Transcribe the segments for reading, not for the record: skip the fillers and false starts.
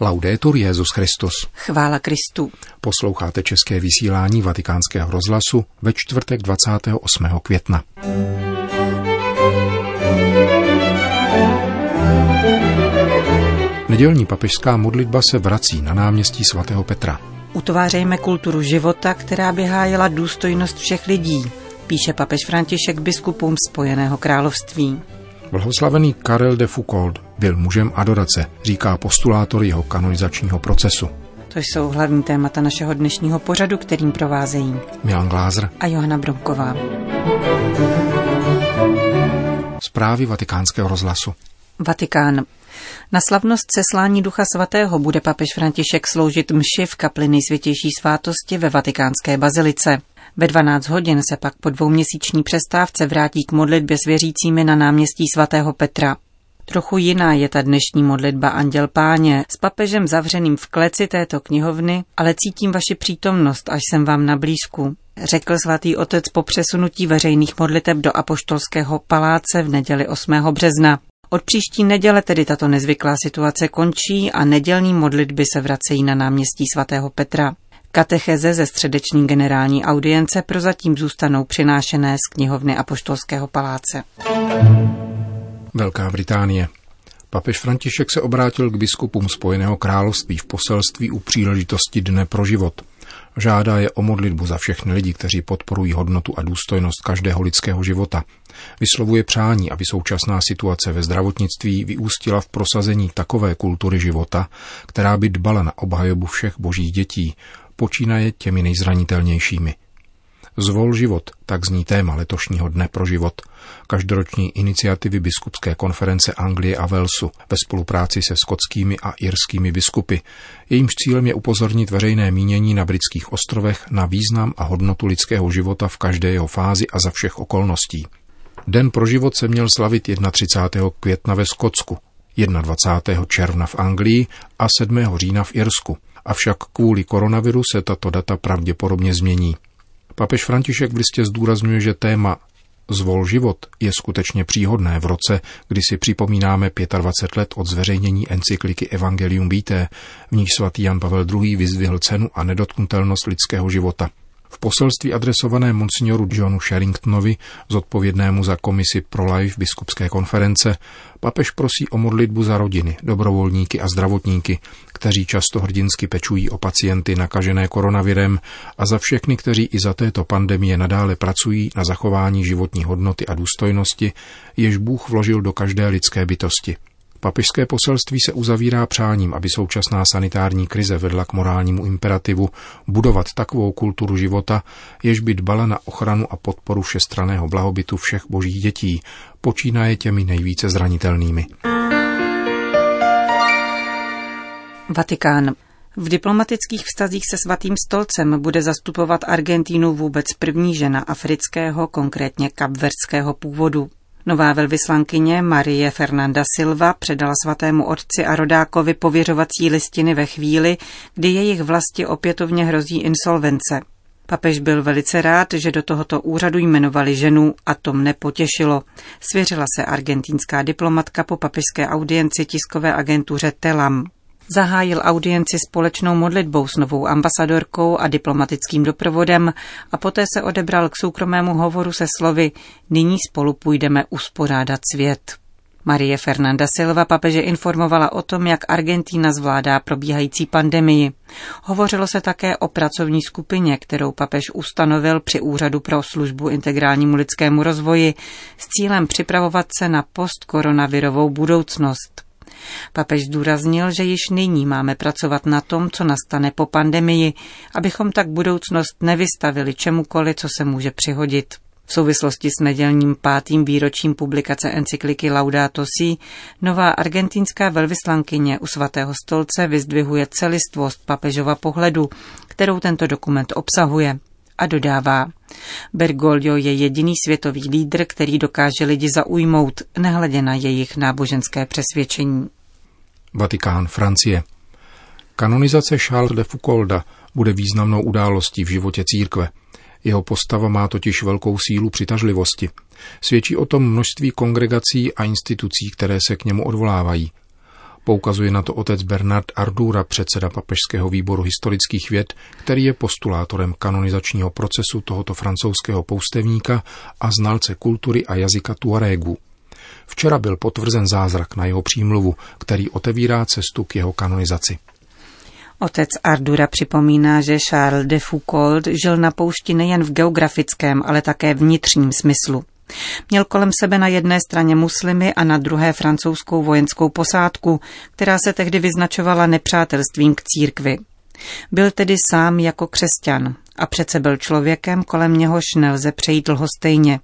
Laudetur Jesus Christus. Chvála Kristu. Posloucháte české vysílání Vatikánského rozhlasu ve čtvrtek 28. května. Nedělní papežská modlitba se vrací na náměstí sv. Petra. Utvářejme kulturu života, která by hájila důstojnost všech lidí, píše papež František biskupům Spojeného království. Blahoslavený Charles de Foucauld byl mužem adorace, říká postulátor jeho kanonizačního procesu. To jsou hlavní témata našeho dnešního pořadu, kterým provázejí Milan Glázr a Johanna Bromková. Zprávy Vatikánského rozhlasu. Vatikán. Na slavnost seslání Ducha svatého bude papež František sloužit mši v kapli Nejsvětější svátosti ve Vatikánské bazilice. Ve 12 hodin se pak po dvouměsíční přestávce vrátí k modlitbě s věřícími na náměstí svatého Petra. Trochu jiná je ta dnešní modlitba Anděl Páně s papežem zavřeným v kleci této knihovny, ale cítím vaši přítomnost, až jsem vám na blízku, řekl svatý otec po přesunutí veřejných modliteb do Apoštolského paláce v neděli 8. března. Od příští neděle tedy tato nezvyklá situace končí a nedělní modlitby se vracejí na náměstí svatého Petra. Katecheze ze středeční generální audience prozatím zůstanou přinášené z knihovny Apoštolského paláce. Velká Británie. Papež František se obrátil k biskupům Spojeného království v poselství u příležitosti Dne pro život. Žádá je o modlitbu za všechny lidi, kteří podporují hodnotu a důstojnost každého lidského života. Vyslovuje přání, aby současná situace ve zdravotnictví vyústila v prosazení takové kultury života, která by dbala na obhajobu všech božích dětí, počínaje těmi nejzranitelnějšími. Zvol život, tak zní téma letošního Dne pro život, každoroční iniciativy biskupské konference Anglie a Walesu ve spolupráci se skotskými a irskými biskupy. Jejímž cílem je upozornit veřejné mínění na britských ostrovech na význam a hodnotu lidského života v každé jeho fázi a za všech okolností. Den pro život se měl slavit 31. května ve Skotsku, 21. června v Anglii a 7. října v Irsku, avšak kvůli koronaviru se tato data pravděpodobně změní. Papež František v listě zdůrazňuje, že téma Zvol život je skutečně příhodné v roce, kdy si připomínáme 25 let od zveřejnění encykliky Evangelium Vitae, v níž svatý Jan Pavel II. Vyzdvihl cenu a nedotknutelnost lidského života. V poselství adresované monsignoru Johnu Sherringtonovi, zodpovědnému za komisi pro life biskupské konference, papež prosí o modlitbu za rodiny, dobrovolníky a zdravotníky, kteří často hrdinsky pečují o pacienty nakažené koronavirem a za všechny, kteří i za této pandemie nadále pracují na zachování životní hodnoty a důstojnosti, jež Bůh vložil do každé lidské bytosti. Papežské poselství se uzavírá přáním, aby současná sanitární krize vedla k morálnímu imperativu budovat takovou kulturu života, jež by dbala na ochranu a podporu všestranného blahobytu všech božích dětí, počínaje těmi nejvíce zranitelnými. Vatikán. V diplomatických vztazích se Svatým stolcem bude zastupovat Argentinu vůbec první žena afrického, konkrétně kapverdského původu. Nová velvyslankyně Marie Fernanda Silva předala Svatému otci a rodákovi pověřovací listiny ve chvíli, kdy jejich vlasti opětovně hrozí insolvence. Papež byl velice rád, že do tohoto úřadu jmenovali ženu, a to mne potěšilo, svěřila se argentinská diplomatka po papežské audienci tiskové agentuře Telam. Zahájil audienci společnou modlitbou s novou ambasadorkou a diplomatickým doprovodem a poté se odebral k soukromému hovoru se slovy Nyní spolu půjdeme uspořádat svět. Marie Fernanda Silva papeže informovala o tom, jak Argentina zvládá probíhající pandemii. Hovořilo se také o pracovní skupině, kterou papež ustanovil při Úřadu pro službu integrálnímu lidskému rozvoji s cílem připravovat se na postkoronavirovou budoucnost. Papež zdůraznil, že již nyní máme pracovat na tom, co nastane po pandemii, abychom tak budoucnost nevystavili čemukoli, co se může přihodit. V souvislosti s nedělním 5. výročím publikace encykliky Laudato Si, nová argentinská velvyslankyně u Svatého stolce vyzdvihuje celistvost papežova pohledu, kterou tento dokument obsahuje. A dodává, Bergoglio je jediný světový lídr, který dokáže lidi zaujmout, nehledě na jejich náboženské přesvědčení. Vatikán, Francie. Kanonizace Charlese de Foucaulda bude významnou událostí v životě církve. Jeho postava má totiž velkou sílu přitažlivosti. Svědčí o tom množství kongregací a institucí, které se k němu odvolávají. Poukazuje na to otec Bernard Ardura, předseda Papežského výboru historických věd, který je postulátorem kanonizačního procesu tohoto francouzského poustevníka a znalce kultury a jazyka Tuarégu. Včera byl potvrzen zázrak na jeho přímluvu, který otevírá cestu k jeho kanonizaci. Otec Ardura připomíná, že Charles de Foucauld žil na poušti nejen v geografickém, ale také vnitřním smyslu. Měl kolem sebe na jedné straně muslimy a na druhé francouzskou vojenskou posádku, která se tehdy vyznačovala nepřátelstvím k církvi. Byl tedy sám jako křesťan a přece byl člověkem, kolem něhož nelze přejít lhostejně.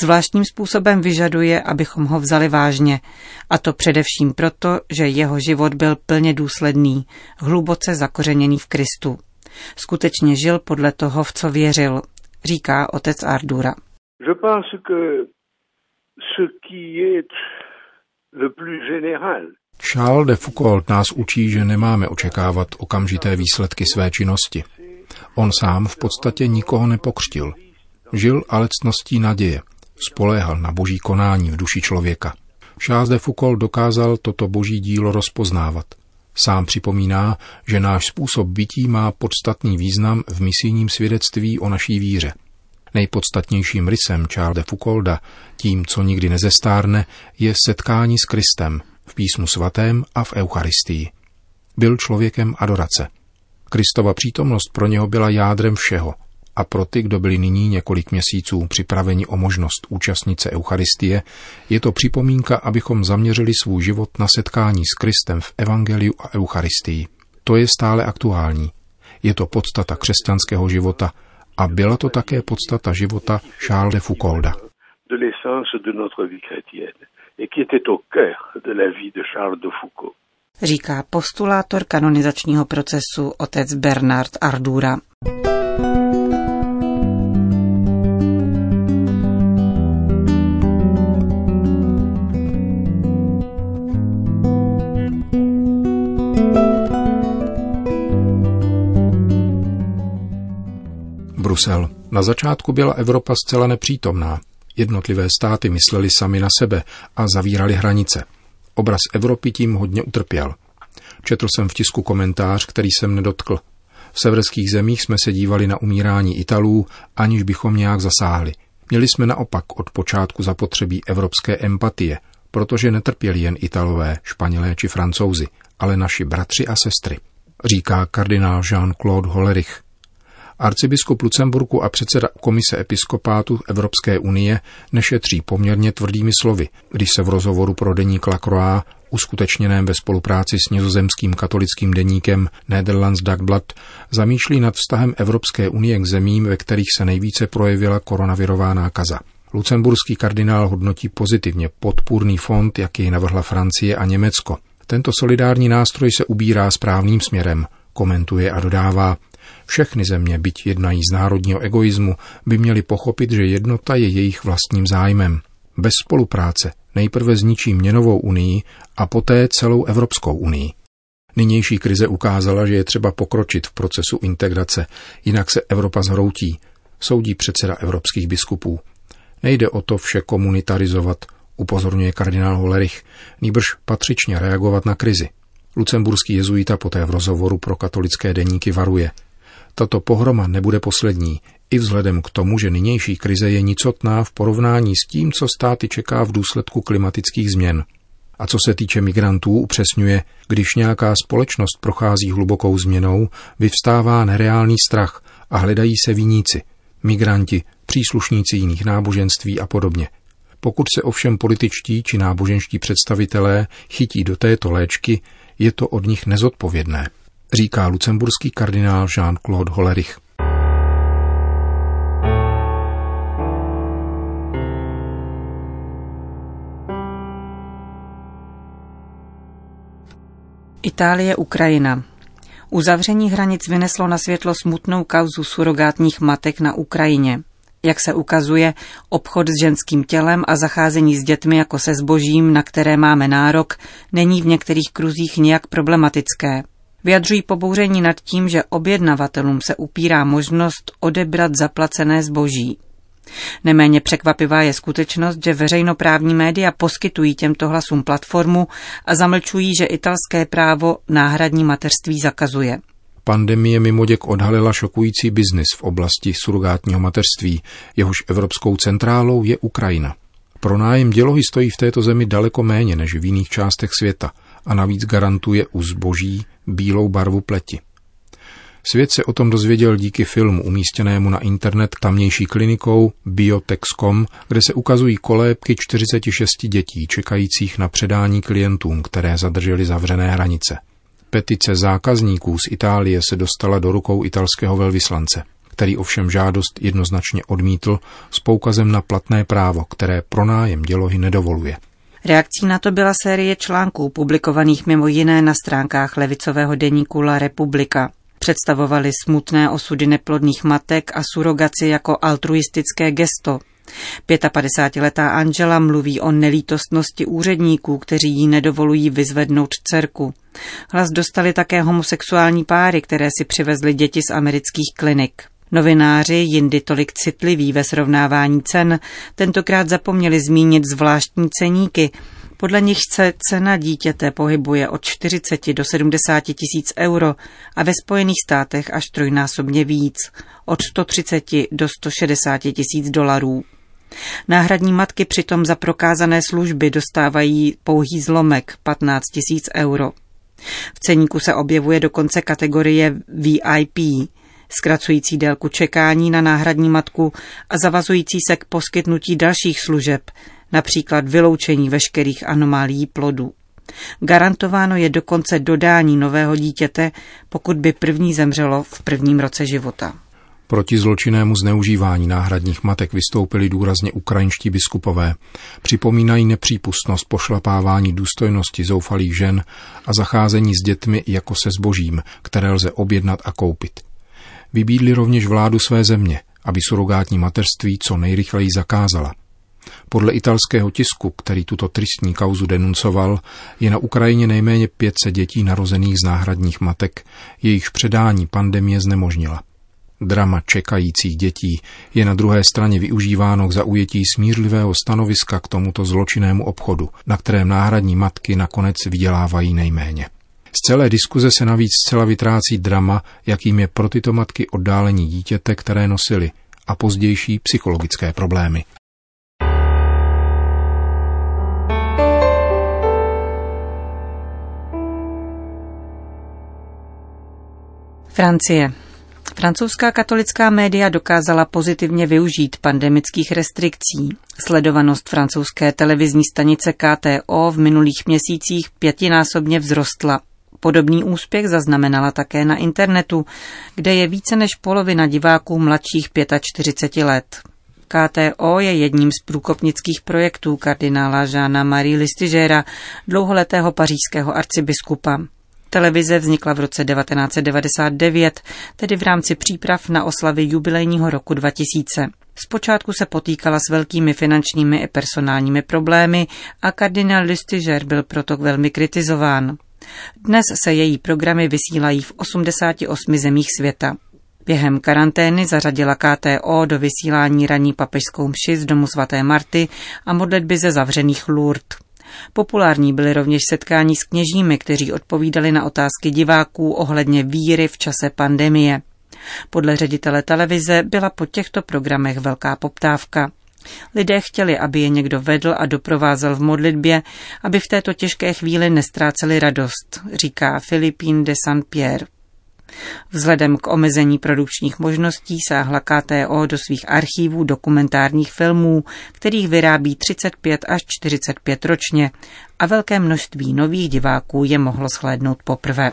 Zvláštním způsobem vyžaduje, abychom ho vzali vážně, a to především proto, že jeho život byl plně důsledný, hluboce zakořeněný v Kristu. Skutečně žil podle toho, v co věřil, říká otec Ardura. Je pense que ce qui est le plus général. Charles de Foucauld nás učí, že nemáme očekávat okamžité výsledky své činnosti. On sám v podstatě nikoho nepokřtil. Žil ale ctností naděje, spoléhal na boží konání v duši člověka. Charles de Foucauld dokázal toto boží dílo rozpoznávat. Sám připomíná, že náš způsob bytí má podstatný význam v misijním svědectví o naší víře. Nejpodstatnějším rysem Charlese de Foucaulda, tím, co nikdy nezestárne, je setkání s Kristem v písmu svatém a v Eucharistii. Byl člověkem adorace. Kristova přítomnost pro něho byla jádrem všeho a pro ty, kdo byli nyní několik měsíců připraveni o možnost účastnit se Eucharistie, je to připomínka, abychom zaměřili svůj život na setkání s Kristem v Evangeliu a Eucharistii. To je stále aktuální. Je to podstata křesťanského života, a byla to také podstata života Charlese de Foucaulda. Říká postulátor kanonizačního procesu otec Bernard Ardura. Na začátku byla Evropa zcela nepřítomná. Jednotlivé státy mysleli sami na sebe a zavírali hranice. Obraz Evropy tím hodně utrpěl. Četl jsem v tisku komentář, který jsem nedotkl. V severských zemích jsme se dívali na umírání Italů, aniž bychom nějak zasáhli. Měli jsme naopak od počátku zapotřebí evropské empatie, protože netrpěli jen Italové, Španělé či Francouzi, ale naši bratři a sestry, říká kardinál Jean-Claude Hollerich. Arcibiskup Lucemburku a předseda Komise episkopátu Evropské unie nešetří poměrně tvrdými slovy, když se v rozhovoru pro deník La Croix, uskutečněném ve spolupráci s nizozemským katolickým deníkem Nederlands Dagblad, zamýšlí nad vztahem Evropské unie k zemím, ve kterých se nejvíce projevila koronavirová nákaza. Lucemburský kardinál hodnotí pozitivně podpůrný fond, jaký navrhla Francie a Německo. Tento solidární nástroj se ubírá správným směrem, komentuje a dodává: všechny země, byť jednají z národního egoismu, by měly pochopit, že jednota je jejich vlastním zájmem. Bez spolupráce nejprve zničí měnovou unii a poté celou Evropskou unii. Nynější krize ukázala, že je třeba pokročit v procesu integrace, jinak se Evropa zhroutí, soudí předseda evropských biskupů. Nejde o to vše komunitarizovat, upozorňuje kardinál Hollerich, nýbrž patřičně reagovat na krizi. Lucemburský jezuita poté v rozhovoru pro katolické deníky varuje: tato pohroma nebude poslední, i vzhledem k tomu, že nynější krize je nicotná v porovnání s tím, co státy čeká v důsledku klimatických změn. A co se týče migrantů, upřesňuje, když nějaká společnost prochází hlubokou změnou, vyvstává nereálný strach a hledají se viníci, migranti, příslušníci jiných náboženství a podobně. Pokud se ovšem političtí či náboženští představitelé chytí do této léčky, je to od nich nezodpovědné, říká lucemburský kardinál Jean-Claude Hollerich. Itálie, Ukrajina. Uzavření hranic vyneslo na světlo smutnou kauzu surogátních matek na Ukrajině. Jak se ukazuje, obchod s ženským tělem a zacházení s dětmi jako se zbožím, na které máme nárok, není v některých kruzích nijak problematické. Vyjadřují pobouření nad tím, že objednavatelům se upírá možnost odebrat zaplacené zboží. Neméně překvapivá je skutečnost, že veřejnoprávní média poskytují těmto hlasům platformu a zamlčují, že italské právo náhradní mateřství zakazuje. Pandemie mimoděk odhalila šokující biznis v oblasti surogátního mateřství, jehož evropskou centrálou je Ukrajina. Pronájem dělohy stojí v této zemi daleko méně než v jiných částech světa a navíc garantuje u zboží bílou barvu pleti. Svět se o tom dozvěděl díky filmu umístěnému na internet tamnější klinikou BioTexcom, kde se ukazují kolébky 46 dětí čekajících na předání klientům, které zadržely zavřené hranice. Petice zákazníků z Itálie se dostala do rukou italského velvyslance, který ovšem žádost jednoznačně odmítl s poukazem na platné právo, které pronájem dělohy nedovoluje. Reakcí na to byla série článků publikovaných mimo jiné na stránkách levicového deníku La Repubblica. Představovaly smutné osudy neplodných matek a surogaci jako altruistické gesto. 55letá Angela mluví o nelítostnosti úředníků, kteří jí nedovolují vyzvednout dcerku. Hlas dostali také homosexuální páry, které si přivezly děti z amerických klinik. Novináři, jindy tolik citliví ve srovnávání cen, tentokrát zapomněli zmínit zvláštní ceníky, podle nich se cena dítěte pohybuje od 40 do 70 tisíc euro a ve Spojených státech až trojnásobně víc, od 130 do 160 tisíc dolarů. Náhradní matky přitom za prokázané služby dostávají pouhý zlomek 15 tisíc euro. V ceníku se objevuje dokonce kategorie VIP, zkracující délku čekání na náhradní matku a zavazující se k poskytnutí dalších služeb, například vyloučení veškerých anomálií plodu. Garantováno je dokonce dodání nového dítěte, pokud by první zemřelo v prvním roce života. Proti zločinnému zneužívání náhradních matek vystoupili důrazně ukrajinští biskupové. Připomínají nepřípustnost pošlapávání důstojnosti zoufalých žen a zacházení s dětmi jako se zbožím, které lze objednat a koupit. Vybídli rovněž vládu své země, aby surogátní mateřství co nejrychleji zakázala. Podle italského tisku, který tuto tristní kauzu denuncoval, je na Ukrajině nejméně 500 dětí narozených z náhradních matek, jejichž předání pandemie znemožnila. Drama čekajících dětí je na druhé straně využíváno k zaujetí smířlivého stanoviska k tomuto zločinnému obchodu, na kterém náhradní matky nakonec vydělávají nejméně. Z celé diskuze se navíc zcela vytrácí drama, jakým je pro tyto matky oddálení dítěte, které nosily, a pozdější psychologické problémy. Francie. Francouzská katolická média dokázala pozitivně využít pandemických restrikcí. Sledovanost francouzské televizní stanice KTO v minulých měsících pětinásobně vzrostla. Podobný úspěch zaznamenala také na internetu, kde je více než polovina diváků mladších 45 let. KTO je jedním z průkopnických projektů kardinála Žána Marie Listižera, dlouholetého pařížského arcibiskupa. Televize vznikla v roce 1999, tedy v rámci příprav na oslavy jubilejního roku 2000. Zpočátku se potýkala s velkými finančními i personálními problémy a kardinál Listižer byl proto velmi kritizován. Dnes se její programy vysílají v 88 zemích světa. Během karantény zařadila KTO do vysílání ranní papežskou mši z domu svaté Marty a modlitby ze zavřených Lourdes. Populární byly rovněž setkání s kněžími, kteří odpovídali na otázky diváků ohledně víry v čase pandemie. Podle ředitele televize byla po těchto programech velká poptávka. Lidé chtěli, aby je někdo vedl a doprovázel v modlitbě, aby v této těžké chvíli nestráceli radost, říká Philippine de Saint-Pierre. Vzhledem k omezení produkčních možností sáhla KTO do svých archívů dokumentárních filmů, kterých vyrábí 35 až 45 ročně a velké množství nových diváků je mohlo shlédnout poprvé.